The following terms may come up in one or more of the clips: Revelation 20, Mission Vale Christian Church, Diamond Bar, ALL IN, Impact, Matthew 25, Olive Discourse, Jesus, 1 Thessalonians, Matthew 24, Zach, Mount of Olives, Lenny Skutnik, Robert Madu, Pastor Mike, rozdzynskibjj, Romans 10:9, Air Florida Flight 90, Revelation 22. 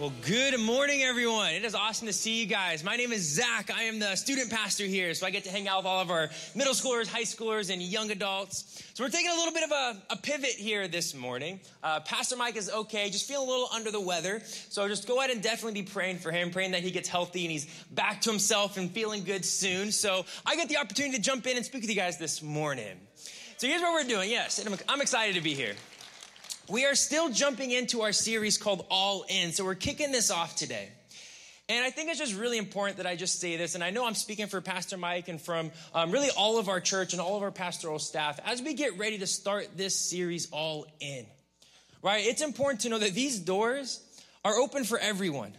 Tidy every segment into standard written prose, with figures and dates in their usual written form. Well, good morning, everyone. It is awesome to see you guys. My name is Zach. I am the student pastor here, so I get to hang out with all of our middle schoolers, high schoolers, and young adults. So we're taking a little bit of a pivot here this morning. Pastor Mike is okay, just feeling a little under the weather. So just go ahead and definitely be praying for him, praying that he gets healthy and he's back to himself and feeling good soon. So I get the opportunity to jump in and speak with you guys this morning. So here's what we're doing. Yes, I'm excited to be here. We are still jumping into our series called All In, so we're kicking this off today. And I think it's just really important that I just say this, and I know I'm speaking for Pastor Mike and from really all of our church and all of our pastoral staff, as we get ready to start this series All In, right? It's important to know that these doors are open for everyone.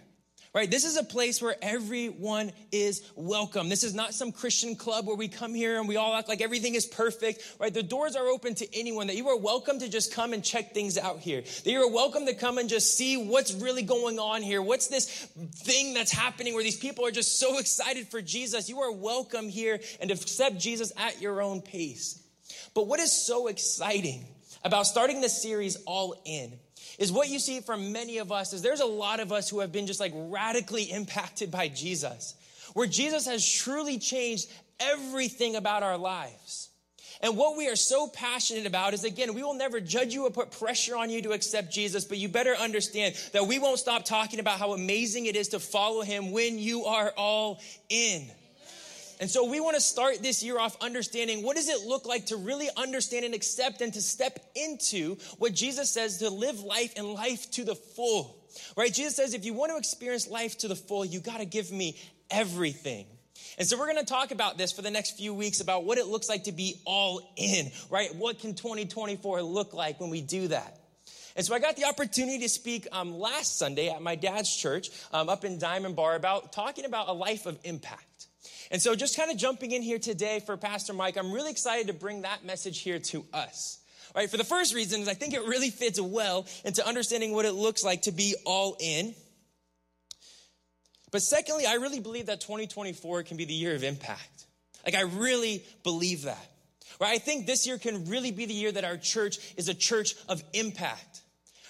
Right, this is a place where everyone is welcome. This is not some Christian club where we come here and we all act like everything is perfect. Right, the doors are open to anyone, that you are welcome to just come and check things out here. That you are welcome to come and just see what's really going on here. What's this thing that's happening where these people are just so excited for Jesus? You are welcome here and accept Jesus at your own pace. But what is so exciting about starting this series All In is what you see from many of us is there's a lot of us who have been just like radically impacted by Jesus, where Jesus has truly changed everything about our lives. And what we are so passionate about is, again, we will never judge you or put pressure on you to accept Jesus, but you better understand that we won't stop talking about how amazing it is to follow him when you are all in. And so we want to start this year off understanding what does it look like to really understand and accept and to step into what Jesus says, to live life and life to the full, right? Jesus says, if you want to experience life to the full, you got to give me everything. And so we're going to talk about this for the next few weeks about what it looks like to be all in, right? What can 2024 look like when we do that? And so I got the opportunity to speak last Sunday at my dad's church up in Diamond Bar about talking about a life of impact. And so just kind of jumping in here today for Pastor Mike, I'm really excited to bring that message here to us. All right, for the first reason is I think it really fits well into understanding what it looks like to be all in. But secondly, I really believe that 2024 can be the year of impact. Like, I really believe that. Right? I think this year can really be the year that our church is a church of impact.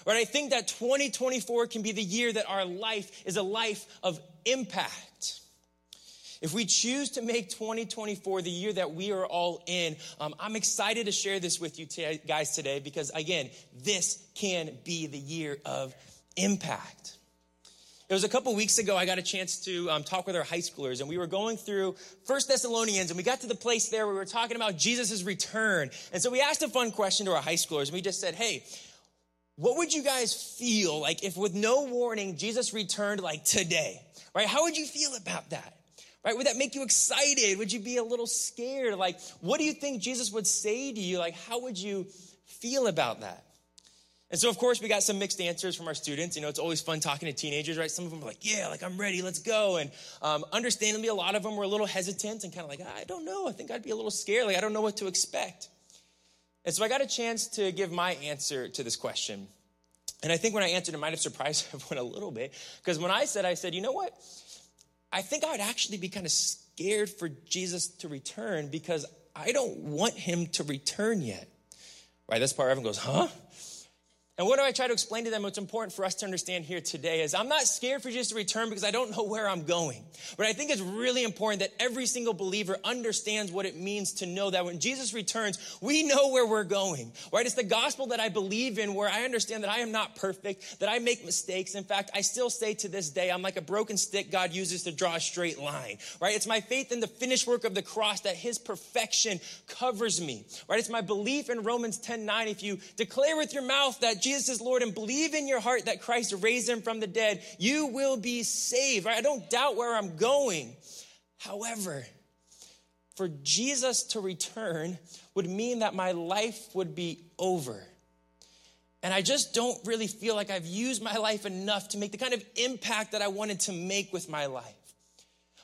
Right? I think that 2024 can be the year that our life is a life of impact. If we choose to make 2024 the year that we are all in, I'm excited to share this with you guys today because, again, this can be the year of impact. It was a couple weeks ago I got a chance to talk with our high schoolers, and we were going through 1 Thessalonians, and we got to the place there where we were talking about Jesus' return. And so we asked a fun question to our high schoolers, and we just said, hey, what would you guys feel like if with no warning Jesus returned like today, right? How would you feel about that? Right? Would that make you excited? Would you be a little scared? Like, what do you think Jesus would say to you? Like, how would you feel about that? And so, of course, we got some mixed answers from our students. You know, it's always fun talking to teenagers, right? Some of them are like, yeah, like, I'm ready. Let's go. And understandably, a lot of them were a little hesitant and kind of like, I don't know. I think I'd be a little scared. Like, I don't know what to expect. And so I got a chance to give my answer to this question. And I think when I answered, it might have surprised everyone a little bit. Because when I said, you know what? I think I would actually be kind of scared for Jesus to return because I don't want him to return yet. Right, this part, everyone goes, huh? And what do I try to explain to them? What's important for us to understand here today is I'm not scared for Jesus to return because I don't know where I'm going. But I think it's really important that every single believer understands what it means to know that when Jesus returns, we know where we're going, right? It's the gospel that I believe in, where I understand that I am not perfect, that I make mistakes. In fact, I still say to this day, I'm like a broken stick God uses to draw a straight line, right? It's my faith in the finished work of the cross that his perfection covers me, right? It's my belief in Romans 10:9. If you declare with your mouth that Jesus is Lord and believe in your heart that Christ raised him from the dead, you will be saved. Right? I don't doubt where I'm going. However, for Jesus to return would mean that my life would be over. And I just don't really feel like I've used my life enough to make the kind of impact that I wanted to make with my life.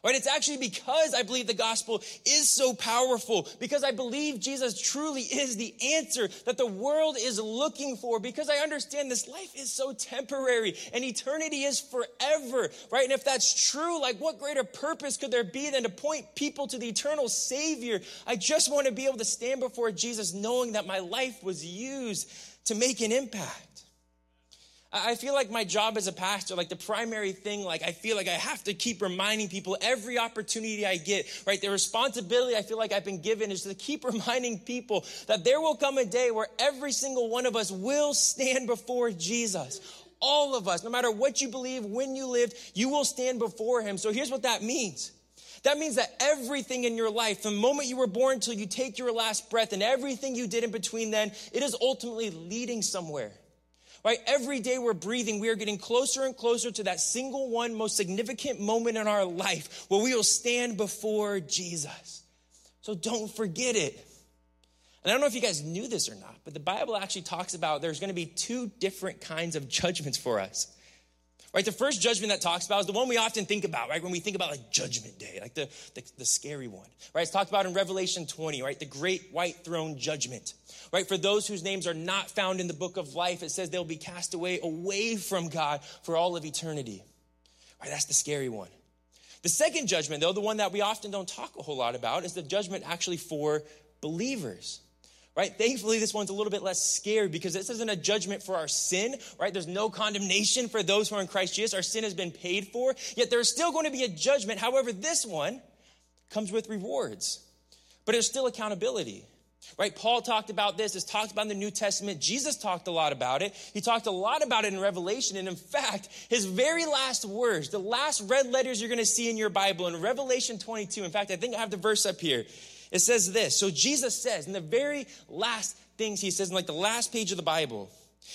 Right? It's actually because I believe the gospel is so powerful, because I believe Jesus truly is the answer that the world is looking for, because I understand this life is so temporary and eternity is forever, right? And if that's true, like, what greater purpose could there be than to point people to the eternal Savior? I just want to be able to stand before Jesus knowing that my life was used to make an impact. I feel like my job as a pastor, like the primary thing, like I feel like I have to keep reminding people every opportunity I get, right? The responsibility I feel like I've been given is to keep reminding people that there will come a day where every single one of us will stand before Jesus. All of us, no matter what you believe, when you lived, you will stand before him. So here's what that means. That means that everything in your life, from the moment you were born till you take your last breath and everything you did in between then, it is ultimately leading somewhere. Right? Every day we're breathing, we are getting closer and closer to that single one most significant moment in our life where we will stand before Jesus. So don't forget it. And I don't know if you guys knew this or not, but the Bible actually talks about there's going to be two different kinds of judgments for us. Right? The first judgment that talks about is the one we often think about, right? When we think about like judgment day, like the scary one, right? It's talked about in Revelation 20, right? The great white throne judgment, right? For those whose names are not found in the book of life, it says they'll be cast away from God for all of eternity, right? That's the scary one. The second judgment though, the one that we often don't talk a whole lot about, is the judgment actually for believers. Right? Thankfully, this one's a little bit less scary because this isn't a judgment for our sin, right? There's no condemnation for those who are in Christ Jesus. Our sin has been paid for, yet there's still going to be a judgment. However, this one comes with rewards, but there's still accountability, right? Paul talked about this. It's talked about in the New Testament. Jesus talked a lot about it. He talked a lot about it in Revelation. And in fact, his very last words, the last red letters you're going to see in your Bible in Revelation 22. In fact, I think I have the verse up here. It says this. So Jesus says in the very last things he says in like the last page of the Bible,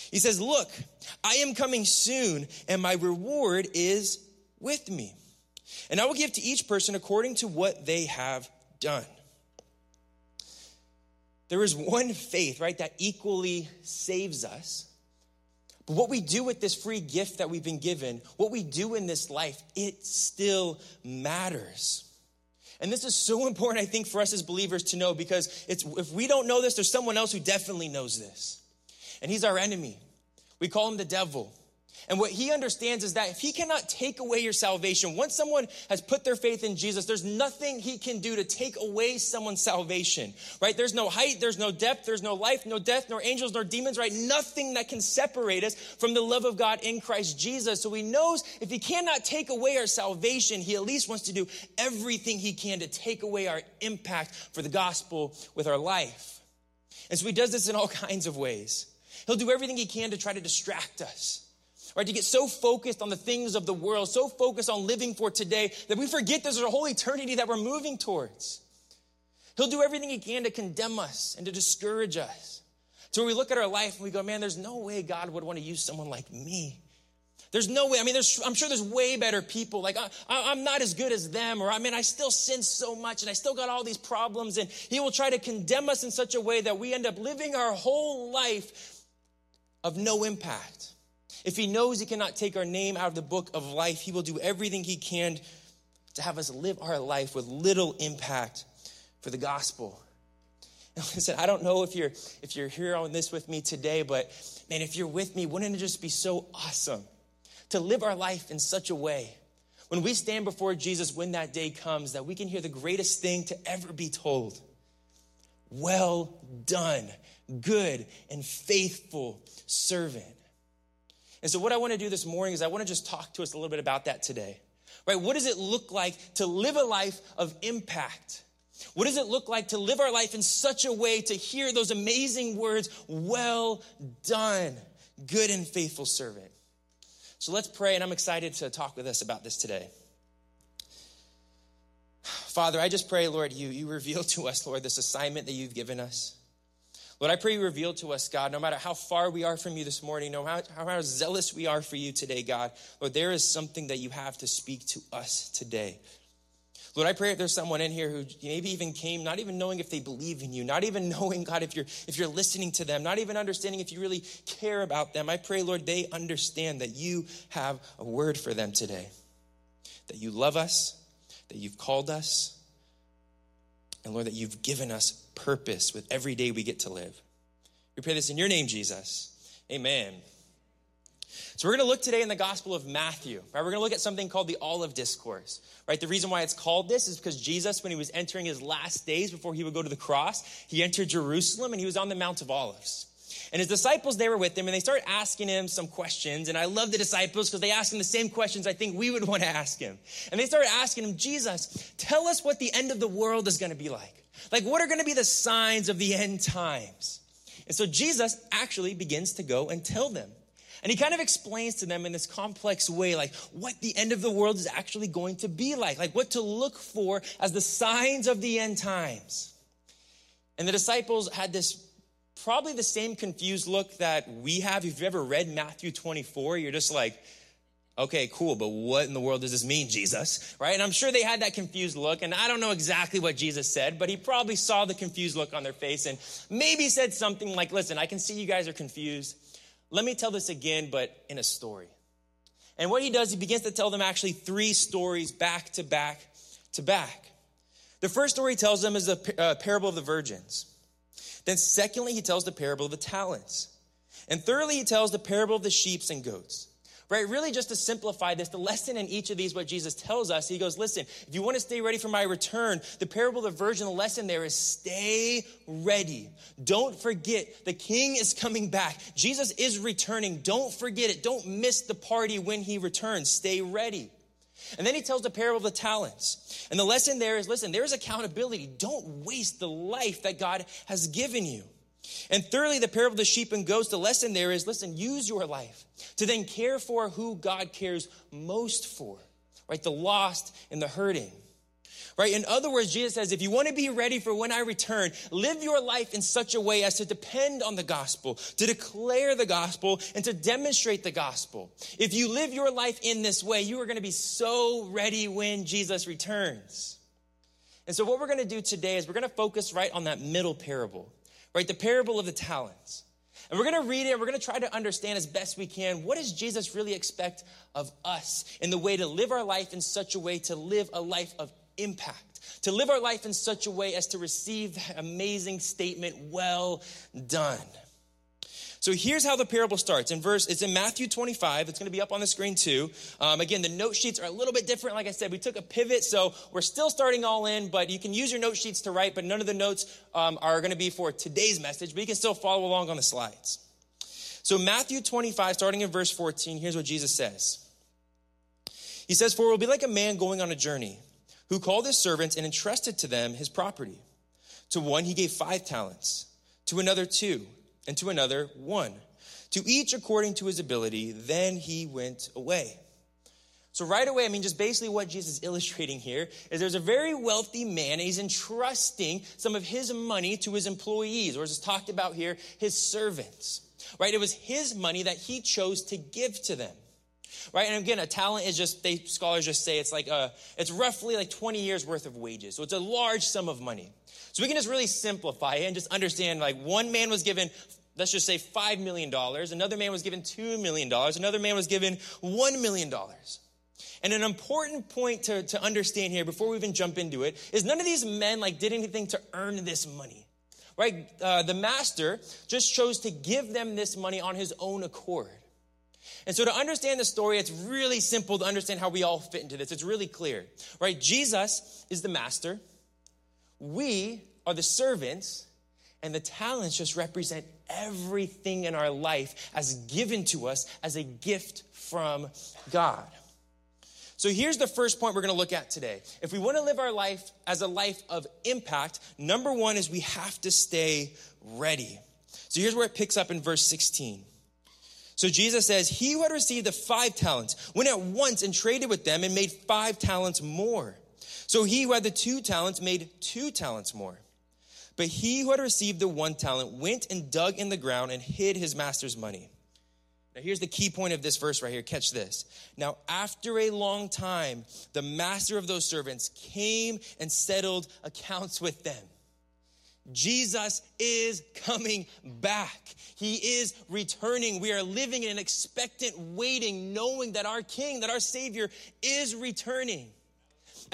he says, look, I am coming soon and my reward is with me. And I will give to each person according to what they have done. There is one faith, right, that equally saves us. But what we do with this free gift that we've been given, what we do in this life, it still matters. And this is so important, I think, for us as believers to know, because if we don't know this, there's someone else who definitely knows this. And he's our enemy. We call him the devil. And what he understands is that if he cannot take away your salvation, once someone has put their faith in Jesus, there's nothing he can do to take away someone's salvation, right? There's no height, there's no depth, there's no life, no death, nor angels, nor demons, right? Nothing that can separate us from the love of God in Christ Jesus. So he knows if he cannot take away our salvation, he at least wants to do everything he can to take away our impact for the gospel with our life. And so he does this in all kinds of ways. He'll do everything he can to try to distract us. Right, to get so focused on the things of the world, so focused on living for today that we forget there's a whole eternity that we're moving towards. He'll do everything he can to condemn us and to discourage us. So we look at our life and we go, man, there's no way God would want to use someone like me. There's no way. I mean, I'm sure there's way better people. Like, I'm not as good as them. Or, I mean, I still sin so much and I still got all these problems. And he will try to condemn us in such a way that we end up living our whole life of no impact. If he knows he cannot take our name out of the book of life, he will do everything he can to have us live our life with little impact for the gospel. And listen, I don't know if you're here on this with me today, but man, if you're with me, wouldn't it just be so awesome to live our life in such a way when we stand before Jesus, when that day comes, that we can hear the greatest thing to ever be told. Well done, good and faithful servant. And so what I want to do this morning is I want to just talk to us a little bit about that today, right? What does it look like to live a life of impact? What does it look like to live our life in such a way to hear those amazing words, well done, good and faithful servant? So let's pray, and I'm excited to talk with us about this today. Father, I just pray, Lord, you reveal to us, Lord, this assignment that you've given us. Lord, I pray you reveal to us, God, no matter how far we are from you this morning, no matter how zealous we are for you today, God, Lord, there is something that you have to speak to us today. Lord, I pray if there's someone in here who maybe even came, not even knowing if they believe in you, not even knowing, God, if you're listening to them, not even understanding if you really care about them, I pray, Lord, they understand that you have a word for them today, that you love us, that you've called us, and Lord, that you've given us purpose with every day we get to live. We pray this in your name, Jesus. Amen. So we're going to look today in the Gospel of Matthew, right? We're going to look at something called the Olive Discourse, right? The reason why it's called this is because Jesus, when he was entering his last days before he would go to the cross, he entered Jerusalem and he was on the Mount of Olives. And his disciples, they were with him, and they started asking him some questions. And I love the disciples because they asked him the same questions I think we would want to ask him. And they started asking him, Jesus, tell us what the end of the world is going to be like. Like, what are going to be the signs of the end times? And so Jesus actually begins to go and tell them. And he kind of explains to them in this complex way, like what the end of the world is actually going to be like what to look for as the signs of the end times. And the disciples had this, probably the same confused look that we have. If you've ever read Matthew 24, you're just like, okay, cool, but what in the world does this mean, Jesus? Right? And I'm sure they had that confused look, and I don't know exactly what Jesus said, but he probably saw the confused look on their face and maybe said something like, listen, I can see you guys are confused. Let me tell this again, but in a story. And what he does, he begins to tell them actually three stories back to back to back. The first story he tells them is the parable of the virgins. Then secondly, he tells the parable of the talents. And thirdly, he tells the parable of the sheep and goats. Right, really just to simplify this, the lesson in each of these, what Jesus tells us, he goes, listen, if you want to stay ready for my return, the parable of the virgin, the lesson there is stay ready. Don't forget, the king is coming back. Jesus is returning. Don't forget it. Don't miss the party when he returns. Stay ready. And then he tells the parable of the talents. And the lesson there is, listen, there is accountability. Don't waste the life that God has given you. And thirdly, the parable of the sheep and goats, the lesson there is, listen, use your life to then care for who God cares most for, right? The lost and the hurting, right? In other words, Jesus says, if you want to be ready for when I return, live your life in such a way as to depend on the gospel, to declare the gospel, and to demonstrate the gospel. If you live your life in this way, you are going to be so ready when Jesus returns. And so what we're going to do today is we're going to focus right on that middle parable, right? The parable of the talents. And we're going to read it. And we're going to try to understand as best we can, what does Jesus really expect of us in the way to live our life in such a way to live a life of impact, to live our life in such a way as to receive that amazing statement, well done. So here's how the parable starts. It's in Matthew 25. It's going to be up on the screen too. Again, the note sheets are a little bit different. Like I said, we took a pivot, so we're still starting all in, but you can use your note sheets to write, but none of the notes are going to be for today's message, but you can still follow along on the slides. So Matthew 25, starting in verse 14, here's what Jesus says. He says, for it will be like a man going on a journey who called his servants and entrusted to them his property. To one, he gave 5 talents, to another 2, and to another 1, to each according to his ability. Then he went away. So right away, just basically what Jesus is illustrating here is there's a very wealthy man, and he's entrusting some of his money to his employees, or as it's talked about here, his servants, right? It was his money that he chose to give to them, right? And again, a talent is just, scholars just say it's like, it's roughly like 20 years worth of wages. So it's a large sum of money. So we can just really simplify it and just understand, like, one man was given, let's just say $5 million. Another man was given $2 million. Another man was given $1 million. And an important point to understand here before we even jump into it is none of these men did anything to earn this money, right? The master just chose to give them this money on his own accord. And so to understand the story, it's really simple to understand how we all fit into this. It's really clear, right? Jesus is the master. We are the servants, and the talents just represent everything in our life as given to us as a gift from God. So here's the first point we're going to look at today. If we want to live our life as a life of impact, number one is we have to stay ready. So here's where it picks up in verse 16. So Jesus says, he who had received the 5 talents went at once and traded with them and made 5 talents more. So he who had the 2 talents made 2 talents more. But he who had received the 1 talent went and dug in the ground and hid his master's money. Now here's the key point of this verse right here. Catch this. Now after a long time, the master of those servants came and settled accounts with them. Jesus is coming back. He is returning. We are living in an expectant waiting, knowing that our King, that our Savior is returning.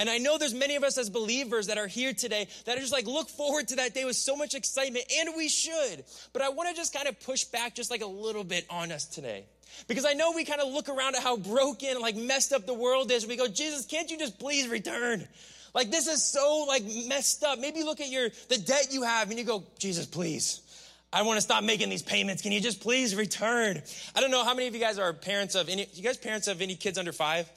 And I know there's many of us as believers that are here today that are just look forward to that day with so much excitement, and we should. But I want to just kind of push back just a little bit on us today. Because I know we kind of look around at how broken and messed up the world is. We go, Jesus, can't you just please return? This is so messed up. Maybe you look at the debt you have and you go, Jesus, please. I want to stop making these payments. Can you just please return? I don't know how many of you guys are parents of any, you guys parents of any kids under five?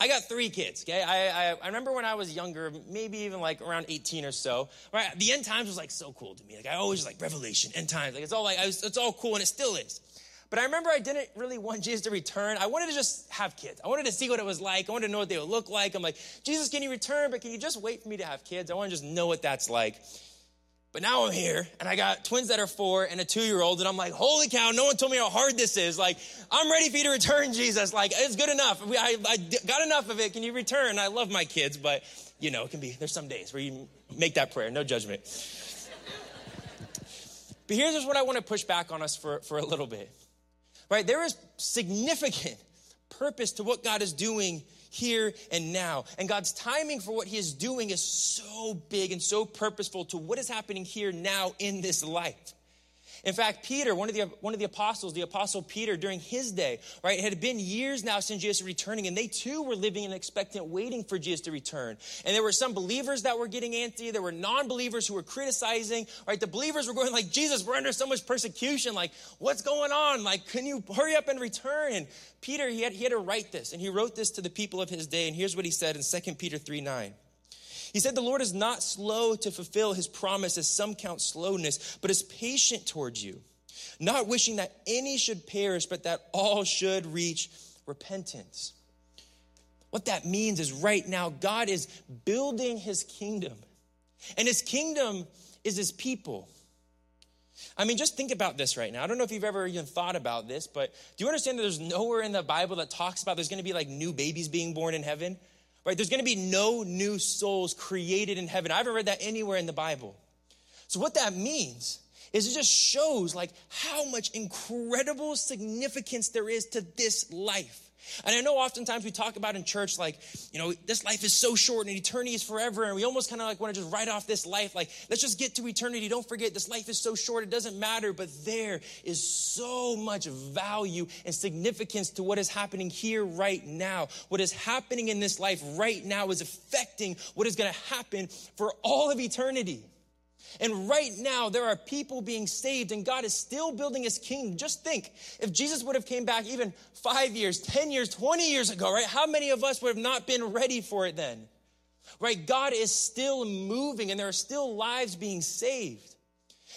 I got three kids, okay? I remember when I was younger, maybe even like around 18 or so, right? The end times was like so cool to me. Like I always like Revelation, end times. Like it's all like, it's all cool and it still is. But I remember I didn't really want Jesus to return. I wanted to just have kids. I wanted to see what it was like. I wanted to know what they would look like. I'm like, Jesus, can you return? But can you just wait for me to have kids? I want to just know what that's like. But now I'm here, and I got twins that are 4 and a 2-year-old, and I'm like, holy cow, no one told me how hard this is. Like, I'm ready for you to return, Jesus. Like, it's good enough. I got enough of it. Can you return? I love my kids, but, you know, it can be, there's some days where you make that prayer, no judgment. But here's just what I want to push back on us for a little bit. Right, there is significant purpose to what God is doing here and now. And God's timing for what he is doing is so big and so purposeful to what is happening here now in this life. In fact, Peter, one of the apostles, the apostle Peter, during his day, right, it had been years now since Jesus was returning, and they too were living in expectant waiting for Jesus to return. And there were some believers that were getting antsy. There were non-believers who were criticizing, right? The believers were going like, Jesus, we're under so much persecution. Like, what's going on? Like, can you hurry up and return? And Peter, he had to write this, and he wrote this to the people of his day. And here's what he said in 2 Peter 3:9. He said, the Lord is not slow to fulfill his promise, as some count slowness, but is patient towards you, not wishing that any should perish, but that all should reach repentance. What that means is right now, God is building his kingdom, and his kingdom is his people. I mean, just think about this right now. I don't know if you've ever even thought about this, but do you understand that there's nowhere in the Bible that talks about there's going to be like new babies being born in heaven? Right, there's going to be no new souls created in heaven. I haven't read that anywhere in the Bible. So what that means is it just shows like how much incredible significance there is to this life. And I know oftentimes we talk about in church like, you know, this life is so short and eternity is forever. And we almost kind of like want to just write off this life. Like, let's just get to eternity. Don't forget, this life is so short. It doesn't matter. But there is so much value and significance to what is happening here right now. What is happening in this life right now is affecting what is going to happen for all of eternity. And right now, there are people being saved, and God is still building his kingdom. Just think, if Jesus would have came back even 5 years, 10 years, 20 years ago, right? How many of us would have not been ready for it then? Right? God is still moving, and there are still lives being saved.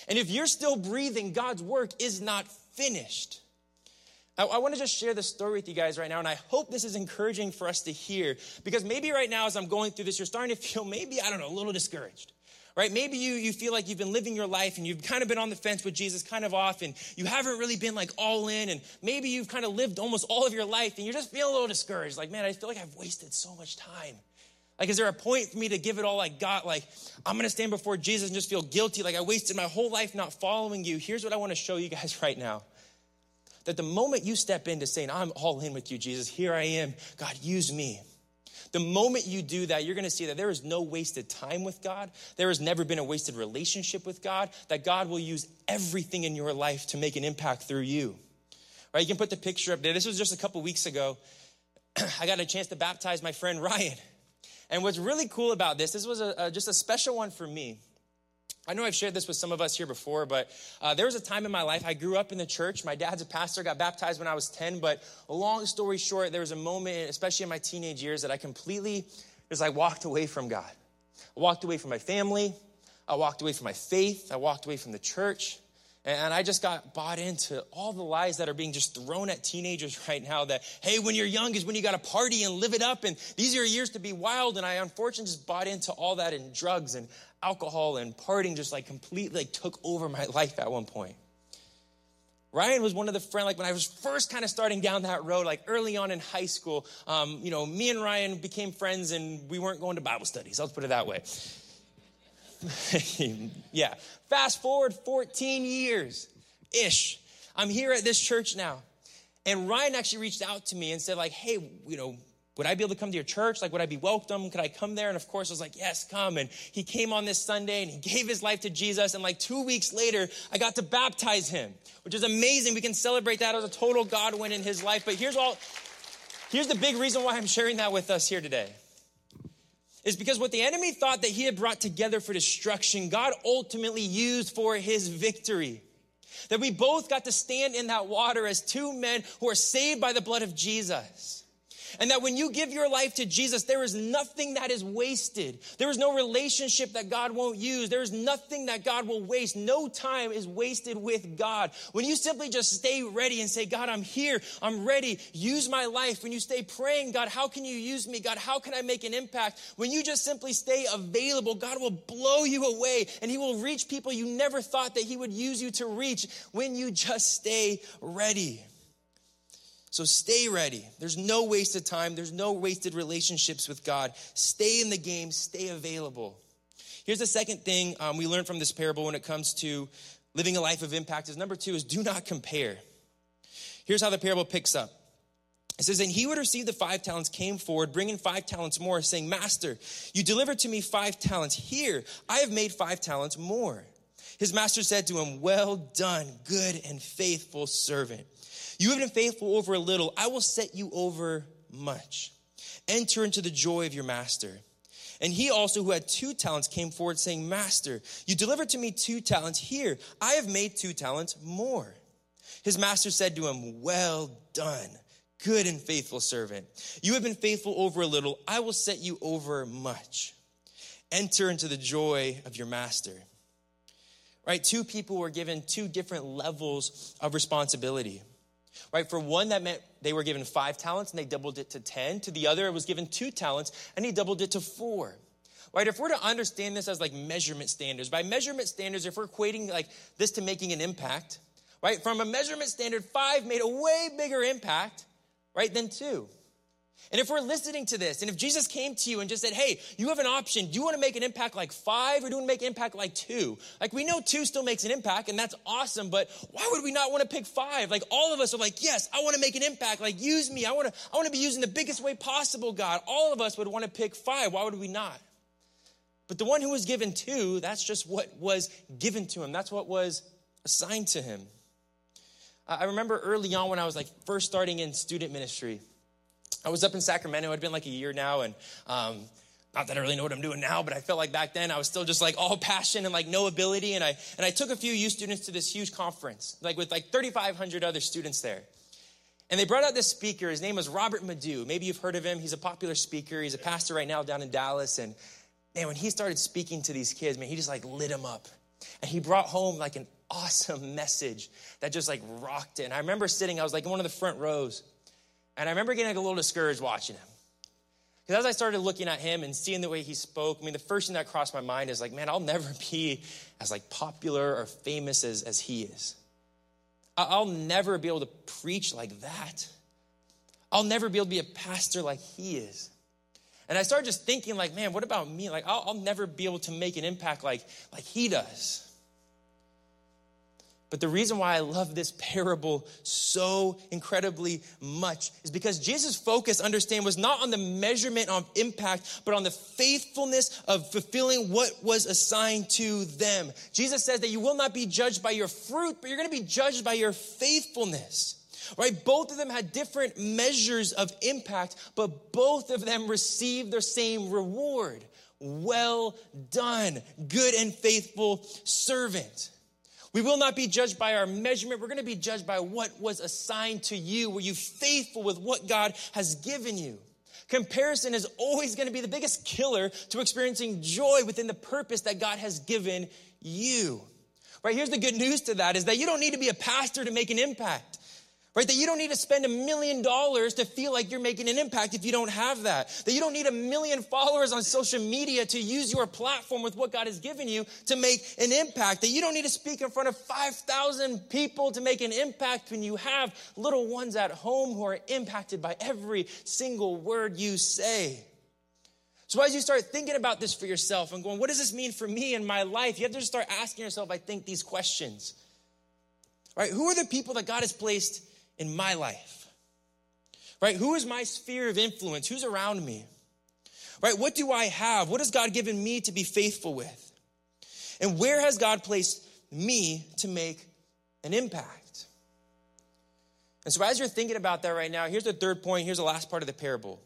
And if you're still breathing, God's work is not finished. I want to just share this story with you guys right now, and I hope this is encouraging for us to hear, because maybe right now as I'm going through this, you're starting to feel maybe, I don't know, a little discouraged. Right? Maybe you feel like you've been living your life and you've kind of been on the fence with Jesus, kind of off, and you haven't really been like all in, and maybe you've kind of lived almost all of your life and you're just feeling a little discouraged. Like, man, I feel like I've wasted so much time. Like, is there a point for me to give it all I got? Like, I'm going to stand before Jesus and just feel guilty. Like, I wasted my whole life not following you. Here's what I want to show you guys right now. That the moment you step into saying, I'm all in with you, Jesus, here I am. God, use me. The moment you do that, you're going to see that there is no wasted time with God. There has never been a wasted relationship with God, that God will use everything in your life to make an impact through you. Right? You can put the picture up there. This was just a couple weeks ago. I got a chance to baptize my friend Ryan. And what's really cool about this was just a special one for me. I know I've shared this with some of us here before, but there was a time in my life, I grew up in the church. My dad's a pastor, got baptized when I was 10, but long story short, there was a moment, especially in my teenage years, that I completely just like walked away from God. I walked away from my family. I walked away from my faith. I walked away from the church. And I just got bought into all the lies that are being just thrown at teenagers right now that, hey, when you're young is when you got to party and live it up. And these are your years to be wild. And I unfortunately just bought into all that, and drugs and alcohol and partying just like completely like took over my life at one point. Ryan was one of the friends, like when I was first kind of starting down that road, like early on in high school, you know, me and Ryan became friends and we weren't going to Bible studies. I'll put it that way. Yeah. Fast forward 14 years-ish. I'm here at this church now. And Ryan actually reached out to me and said like, hey, you know, would I be able to come to your church? Like, would I be welcome? Could I come there? And of course I was like, yes, come. And he came on this Sunday and he gave his life to Jesus. And like 2 weeks later, I got to baptize him, which is amazing. We can celebrate that as a total God win in his life. But here's the big reason why I'm sharing that with us here today. Is because what the enemy thought that he had brought together for destruction, God ultimately used for his victory. That we both got to stand in that water as two men who are saved by the blood of Jesus. And that when you give your life to Jesus, there is nothing that is wasted. There is no relationship that God won't use. There is nothing that God will waste. No time is wasted with God. When you simply just stay ready and say, God, I'm here. I'm ready. Use my life. When you stay praying, God, how can you use me? God, how can I make an impact? When you just simply stay available, God will blow you away and he will reach people you never thought that he would use you to reach when you just stay ready. So stay ready. There's no wasted time. There's no wasted relationships with God. Stay in the game. Stay available. Here's the second thing we learned from this parable when it comes to living a life of impact is number two is do not compare. Here's how the parable picks up. It says, and he would receive the 5 talents, came forward, bringing 5 talents more, saying, Master, you delivered to me 5 talents. Here, I have made 5 talents more. His master said to him, well done, good and faithful servant. You have been faithful over a little. I will set you over much. Enter into the joy of your master. And he also who had 2 talents came forward saying, Master, you delivered to me 2 talents. Here, I have made 2 talents more. His master said to him, well done, good and faithful servant. You have been faithful over a little. I will set you over much. Enter into the joy of your master. Right? 2 people were given 2 different levels of responsibility. Right, for one, that meant they were given 5 talents and they doubled it to 10. To the other, it was given 2 talents and he doubled it to 4. Right, if we're to understand this as like measurement standards, by measurement standards, if we're equating like this to making an impact, right, from a measurement standard, 5 made a way bigger impact, right, than 2. And if we're listening to this, and if Jesus came to you and just said, hey, you have an option. Do you want to make an impact like 5 or do you want to make an impact like 2? Like we know 2 still makes an impact and that's awesome, but why would we not want to pick 5? Like all of us are like, yes, I want to make an impact. Like use me. I want to be used in the biggest way possible, God. All of us would want to pick 5. Why would we not? But the one who was given 2, that's just what was given to him. That's what was assigned to him. I remember early on when I was like first starting in student ministry, I was up in Sacramento. I'd been like a year now, and not that I really know what I'm doing now, but I felt like back then I was still just like all passion and like no ability. And I took a few youth students to this huge conference, like with like 3,500 other students there. And they brought out this speaker. His name was Robert Madu. Maybe you've heard of him. He's a popular speaker. He's a pastor right now down in Dallas. And man, when he started speaking to these kids, man, he just like lit them up. And he brought home like an awesome message that just like rocked it. And I remember sitting, I was like in one of the front rows. And I remember getting like a little discouraged watching him. Because as I started looking at him and seeing the way he spoke, I mean, the first thing that crossed my mind is like, man, I'll never be as like popular or famous as he is. I'll never be able to preach like that. I'll never be able to be a pastor like he is. And I started just thinking like, man, what about me? Like, I'll never be able to make an impact like he does. But the reason why I love this parable so incredibly much is because Jesus' focus, understand, was not on the measurement of impact, but on the faithfulness of fulfilling what was assigned to them. Jesus says that you will not be judged by your fruit, but you're going to be judged by your faithfulness. Right? Both of them had different measures of impact, but both of them received their same reward. Well done, good and faithful servant. We will not be judged by our measurement. We're going to be judged by what was assigned to you. Were you faithful with what God has given you? Comparison is always going to be the biggest killer to experiencing joy within the purpose that God has given you. Right? Here's the good news to that is that you don't need to be a pastor to make an impact. Right? That you don't need to spend $1 million to feel like you're making an impact if you don't have that. That you don't need 1 million followers on social media to use your platform with what God has given you to make an impact. That you don't need to speak in front of 5,000 people to make an impact when you have little ones at home who are impacted by every single word you say. So as you start thinking about this for yourself and going, what does this mean for me in my life? You have to just start asking yourself, I think, these questions. Right? Who are the people that God has placed in my life, right? Who is my sphere of influence? Who's around me, right? What do I have? What has God given me to be faithful with? And where has God placed me to make an impact? And so as you're thinking about that right now, here's the third point. Here's the last part of the parable,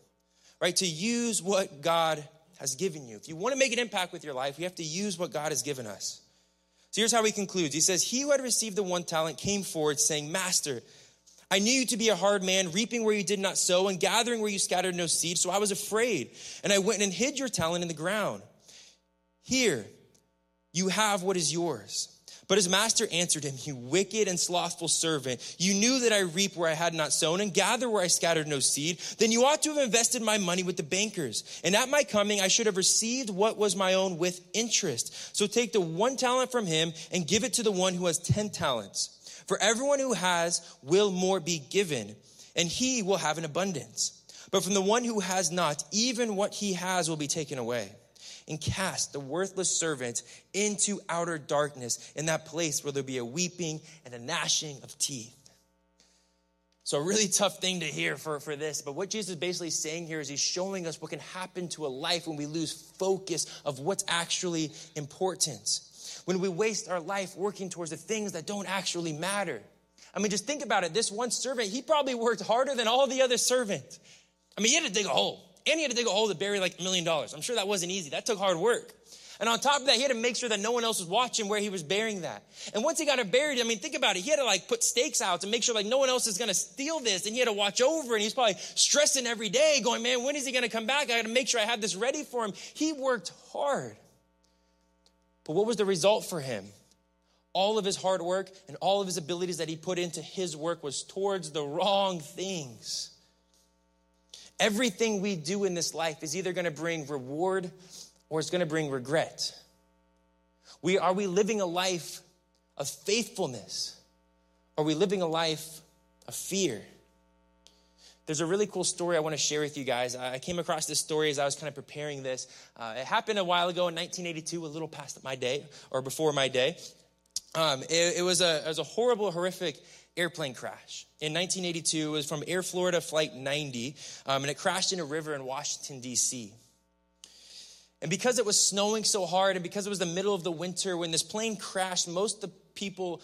right? To use what God has given you. If you want to make an impact with your life, you have to use what God has given us. So here's how he concludes. He says, he who had received the 1 talent came forward saying, Master, I knew you to be a hard man, reaping where you did not sow and gathering where you scattered no seed. So I was afraid, and I went and hid your talent in the ground. Here, you have what is yours. But his master answered him, you wicked and slothful servant, you knew that I reap where I had not sown and gather where I scattered no seed. Then you ought to have invested my money with the bankers. And at my coming, I should have received what was my own with interest. So take the 1 talent from him and give it to the one who has 10 talents. For everyone who has will more be given, and he will have an abundance. But from the one who has not, even what he has will be taken away. And cast the worthless servant into outer darkness, in that place where there'll be a weeping and a gnashing of teeth. So a really tough thing to hear for this. But what Jesus is basically saying here is he's showing us what can happen to a life when we lose focus of what's actually important. When we waste our life working towards the things that don't actually matter. I mean, just think about it. This one servant, he probably worked harder than all the other servants. I mean, he had to dig a hole. And he had to dig a hole to bury like $1 million. I'm sure that wasn't easy. That took hard work. And on top of that, he had to make sure that no one else was watching where he was burying that. And once he got it buried, I mean, think about it. He had to like put stakes out to make sure like no one else is going to steal this. And he had to watch over. And he's probably stressing every day going, man, when is he going to come back? I got to make sure I have this ready for him. He worked hard. But what was the result for him? All of his hard work and all of his abilities that he put into his work was towards the wrong things. Everything we do in this life is either going to bring reward or it's going to bring regret. Are we living a life of faithfulness? Are we living a life of fear? There's a really cool story I want to share with you guys. I came across this story as I was kind of preparing this. It happened a while ago in 1982, a little past my day or before my day. It was a horrible, horrific airplane crash. In 1982, it was from Air Florida Flight 90, and it crashed in a river in Washington, D.C. And because it was snowing so hard and because it was the middle of the winter, when this plane crashed, most of the people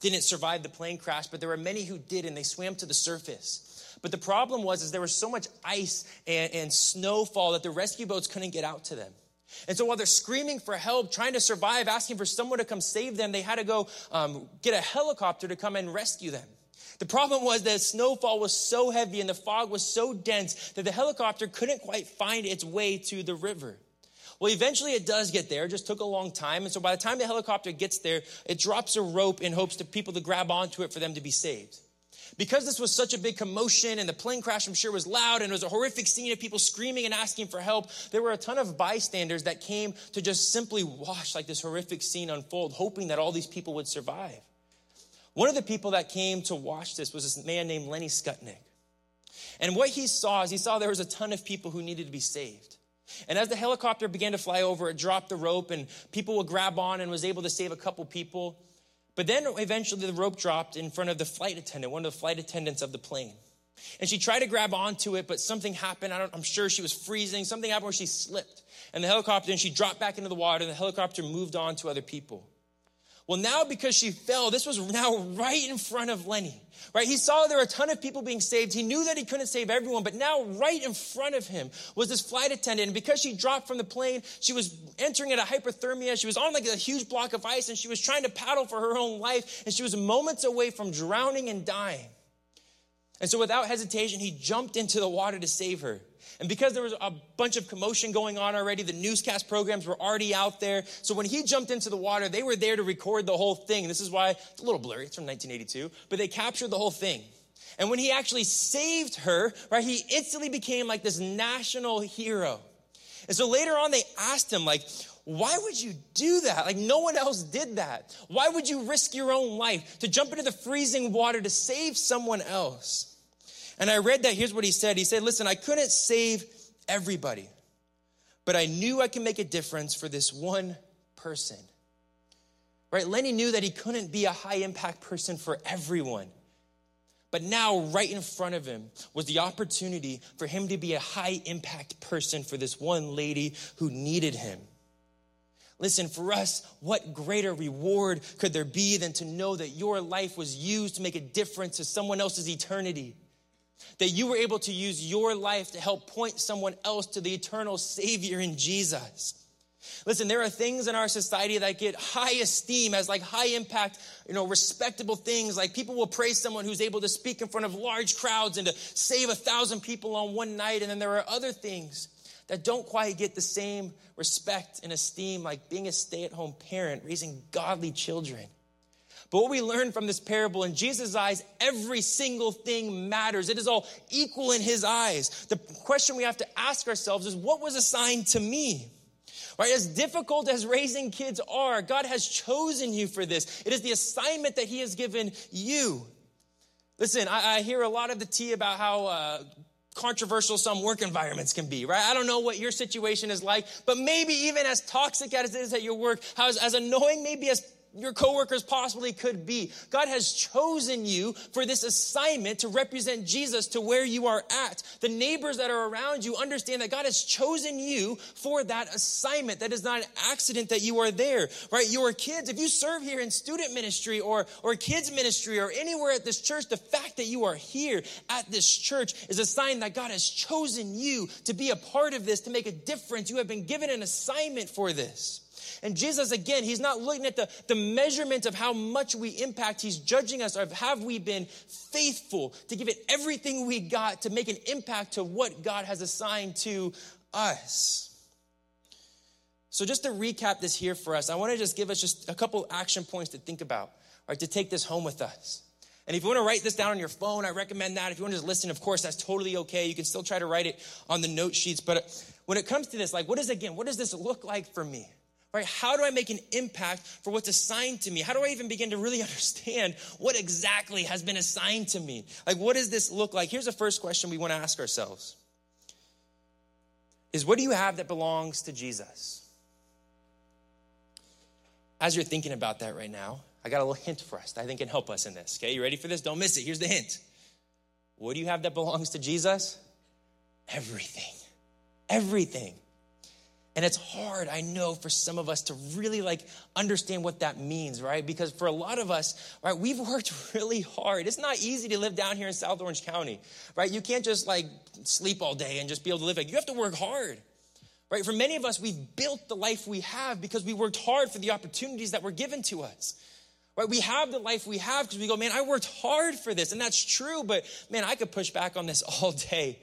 didn't survive the plane crash, but there were many who did, and they swam to the surface. But the problem was there was so much ice and snowfall that the rescue boats couldn't get out to them. And so while they're screaming for help, trying to survive, asking for someone to come save them, they had to go get a helicopter to come and rescue them. The problem was the snowfall was so heavy and the fog was so dense that the helicopter couldn't quite find its way to the river. Well, eventually it does get there. It just took a long time. And so by the time the helicopter gets there, it drops a rope in hopes of people to grab onto it for them to be saved. Because this was such a big commotion and the plane crash, I'm sure, was loud and it was a horrific scene of people screaming and asking for help, there were a ton of bystanders that came to just simply watch like this horrific scene unfold, hoping that all these people would survive. One of the people that came to watch this was this man named Lenny Skutnik. And what he saw is he saw there was a ton of people who needed to be saved. And as the helicopter began to fly over, it dropped the rope and people would grab on and was able to save a couple people. But then eventually the rope dropped in front of the flight attendant, one of the flight attendants of the plane. And she tried to grab onto it, but something happened. I'm sure she was freezing. Something happened where she slipped. And the helicopter, and she dropped back into the water, and the helicopter moved on to other people. Well, now because she fell, this was now right in front of Lenny, right? He saw there were a ton of people being saved. He knew that he couldn't save everyone, but now right in front of him was this flight attendant. And because she dropped from the plane, she was entering into hypothermia. She was on like a huge block of ice, and she was trying to paddle for her own life. And she was moments away from drowning and dying. And so without hesitation, he jumped into the water to save her. And because there was a bunch of commotion going on already, the newscast programs were already out there. So when he jumped into the water, they were there to record the whole thing. This is why it's a little blurry. It's from 1982, but they captured the whole thing. And when he actually saved her, right, he instantly became like this national hero. And so later on, they asked him, like, why would you do that? Like, no one else did that. Why would you risk your own life to jump into the freezing water to save someone else? And I read that. Here's what he said. He said, listen, I couldn't save everybody, but I knew I could make a difference for this one person. Right? Lenny knew that he couldn't be a high-impact person for everyone. But now, right in front of him was the opportunity for him to be a high-impact person for this one lady who needed him. Listen, for us, what greater reward could there be than to know that your life was used to make a difference to someone else's eternity? That you were able to use your life to help point someone else to the eternal Savior in Jesus. Listen, there are things in our society that get high esteem as like high impact, respectable things. Like people will praise someone who's able to speak in front of large crowds and to save 1,000 people on one night. And then there are other things that don't quite get the same respect and esteem, like being a stay-at-home parent, raising godly children. But what we learn from this parable, in Jesus' eyes, every single thing matters. It is all equal in his eyes. The question we have to ask ourselves is, what was assigned to me? Right? As difficult as raising kids are, God has chosen you for this. It is the assignment that he has given you. Listen, I hear a lot of the tea about how controversial some work environments can be, right? I don't know what your situation is like, but maybe even as toxic as it is at your work, as annoying maybe as your coworkers possibly could be, God has chosen you for this assignment to represent Jesus to where you are at. The neighbors that are around you understand that God has chosen you for that assignment. That is not an accident that you are there, right? Your kids, if you serve here in student ministry or kids ministry or anywhere at this church, the fact that you are here at this church is a sign that God has chosen you to be a part of this, to make a difference. You have been given an assignment for this. And Jesus, again, he's not looking at the measurement of how much we impact. He's judging us of, have we been faithful to give it everything we got to make an impact to what God has assigned to us? So just to recap this here for us, I want to just give us just a couple action points to think about, right, to take this home with us. And if you want to write this down on your phone, I recommend that. If you want to just listen, of course, that's totally okay. You can still try to write it on the note sheets. But when it comes to this, like, what does this look like for me? Right? How do I make an impact for what's assigned to me? How do I even begin to really understand what exactly has been assigned to me? Like, what does this look like? Here's the first question we want to ask ourselves is, what do you have that belongs to Jesus? As you're thinking about that right now, I got a little hint for us that I think can help us in this. Okay, you ready for this? Don't miss it. Here's the hint. What do you have that belongs to Jesus? Everything. Everything. And it's hard, I know, for some of us to really understand what that means, right? Because for a lot of us, right, we've worked really hard. It's not easy to live down here in South Orange County, right? You can't just sleep all day and just be able to live you have to work hard, right? For many of us, we've built the life we have because we worked hard for the opportunities that were given to us, right? We have the life we have because we go, man, I worked hard for this. And that's true, but man, I could push back on this all day.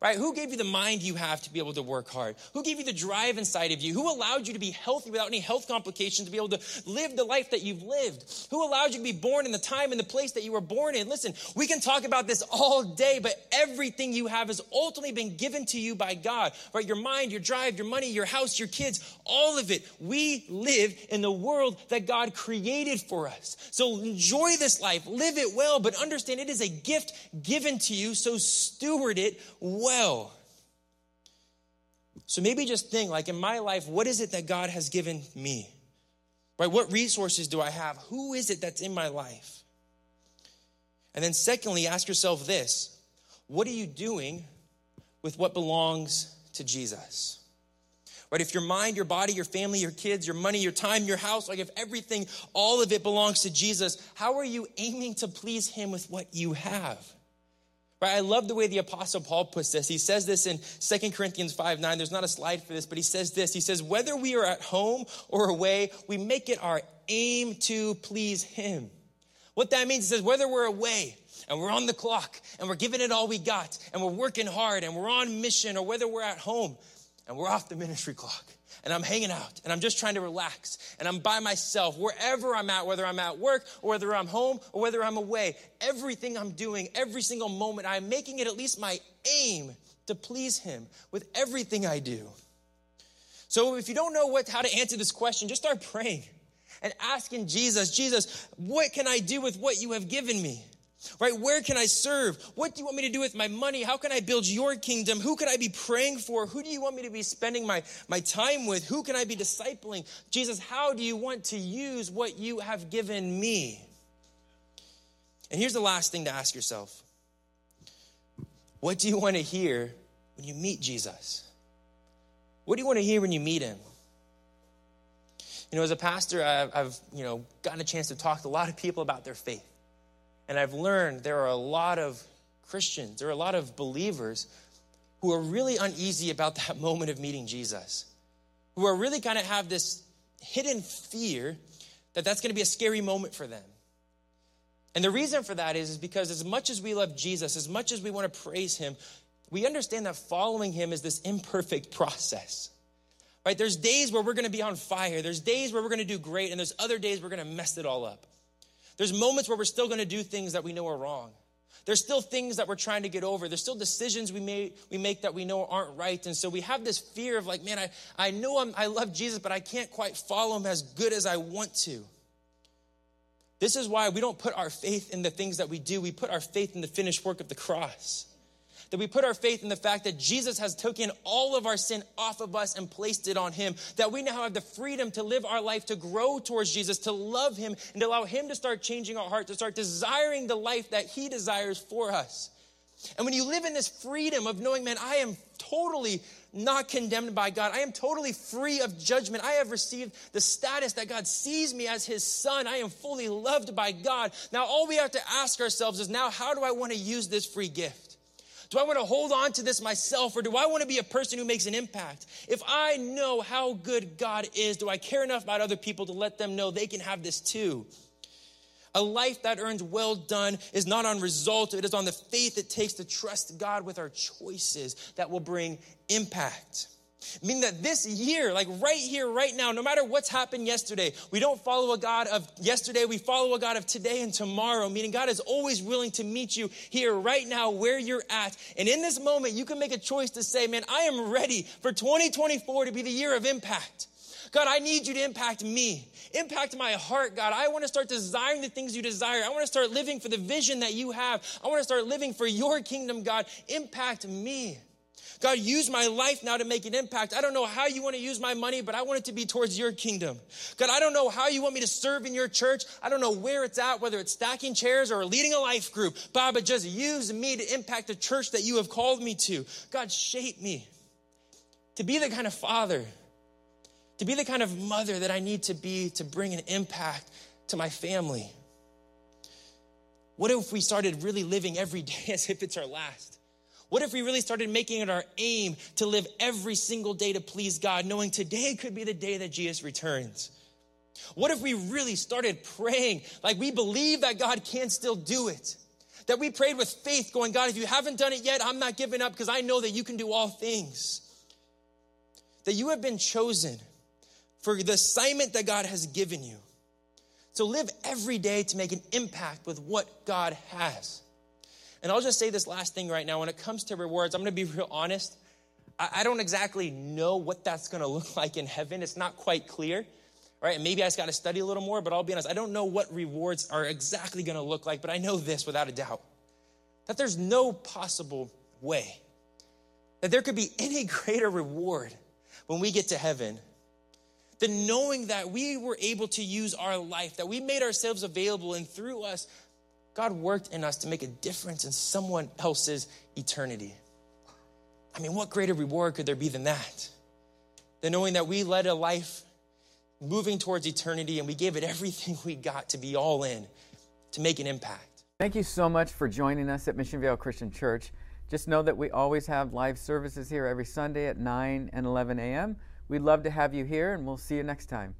Right? Who gave you the mind you have to be able to work hard? Who gave you the drive inside of you? Who allowed you to be healthy without any health complications, to be able to live the life that you've lived? Who allowed you to be born in the time and the place that you were born in? Listen, we can talk about this all day, but everything you have has ultimately been given to you by God. Right? Your mind, your drive, your money, your house, your kids, all of it. We live in the world that God created for us. So enjoy this life, live it well, but understand it is a gift given to you, so steward it well. So maybe just think, in my life, what is it that God has given me? Right? What resources do I have? Who is it that's in my life? And then secondly, ask yourself this: what are you doing with what belongs to Jesus? Right? If your mind, your body, your family, your kids, your money, your time, your house, if everything, all of it belongs to Jesus, how are you aiming to please him with what you have? Right, I love the way the Apostle Paul puts this. He says this in 2 Corinthians 5:9. There's not a slide for this, but he says this. He says, whether we are at home or away, we make it our aim to please him. What that means, he says, whether we're away and we're on the clock and we're giving it all we got and we're working hard and we're on mission, or whether we're at home and we're off the ministry clock and I'm hanging out and I'm just trying to relax and I'm by myself, wherever I'm at, whether I'm at work or whether I'm home or whether I'm away, everything I'm doing, every single moment, I'm making it at least my aim to please him with everything I do. So if you don't know how to answer this question, just start praying and asking Jesus, what can I do with what you have given me? Right? Where can I serve? What do you want me to do with my money? How can I build your kingdom? Who can I be praying for? Who do you want me to be spending my time with? Who can I be discipling? Jesus, how do you want to use what you have given me? And here's the last thing to ask yourself. What do you want to hear when you meet Jesus? What do you want to hear when you meet him? As a pastor, I've gotten a chance to talk to a lot of people about their faith. And I've learned there are a lot of Christians, there are a lot of believers who are really uneasy about that moment of meeting Jesus, who are really kind of have this hidden fear that that's going to be a scary moment for them. And the reason for that is because as much as we love Jesus, as much as we want to praise him, we understand that following him is this imperfect process, right? There's days where we're going to be on fire. There's days where we're going to do great. And there's other days we're going to mess it all up. There's moments where we're still going to do things that we know are wrong. There's still things that we're trying to get over. There's still decisions we make that we know aren't right. And so we have this fear of like, man, I know I love Jesus, but I can't quite follow him as good as I want to. This is why we don't put our faith in the things that we do. We put our faith in the finished work of the cross. That we put our faith in the fact that Jesus has taken all of our sin off of us and placed it on him. That we now have the freedom to live our life, to grow towards Jesus, to love him, and to allow him to start changing our heart, to start desiring the life that he desires for us. And when you live in this freedom of knowing, man, I am totally not condemned by God. I am totally free of judgment. I have received the status that God sees me as his son. I am fully loved by God. Now, all we have to ask ourselves is now, how do I want to use this free gift? Do I want to hold on to this myself, or do I want to be a person who makes an impact? If I know how good God is, do I care enough about other people to let them know they can have this too? A life that earns well done is not on result. It is on the faith it takes to trust God with our choices that will bring impact. Meaning that this year, like right here, right now, no matter what's happened yesterday, we don't follow a God of yesterday, we follow a God of today and tomorrow, meaning God is always willing to meet you here right now where you're at. And in this moment, you can make a choice to say, man, I am ready for 2024 to be the year of impact. God, I need you to impact me. Impact my heart, God. I want to start desiring the things you desire. I want to start living for the vision that you have. I want to start living for your kingdom, God. Impact me. God, use my life now to make an impact. I don't know how you want to use my money, but I want it to be towards your kingdom. God, I don't know how you want me to serve in your church. I don't know where it's at, whether it's stacking chairs or leading a life group. God, but just use me to impact the church that you have called me to. God, shape me to be the kind of father, to be the kind of mother that I need to be to bring an impact to my family. What if we started really living every day as if it's our last? What if we really started making it our aim to live every single day to please God, knowing today could be the day that Jesus returns? What if we really started praying like we believe that God can still do it? That we prayed with faith going, God, if you haven't done it yet, I'm not giving up because I know that you can do all things. That you have been chosen for the assignment that God has given you. So live every day to make an impact with what God has. And I'll just say this last thing right now. When it comes to rewards, I'm going to be real honest. I don't exactly know what that's going to look like in heaven. It's not quite clear, right? And maybe I just got to study a little more, but I'll be honest. I don't know what rewards are exactly going to look like, but I know this without a doubt, that there's no possible way that there could be any greater reward when we get to heaven than knowing that we were able to use our life, that we made ourselves available, and through us, God worked in us to make a difference in someone else's eternity. I mean, what greater reward could there be than that? Than knowing that we led a life moving towards eternity and we gave it everything we got to be all in to make an impact. Thank you so much for joining us at Mission Vale Christian Church. Just know that we always have live services here every Sunday at 9 and 11 a.m. We'd love to have you here, and we'll see you next time.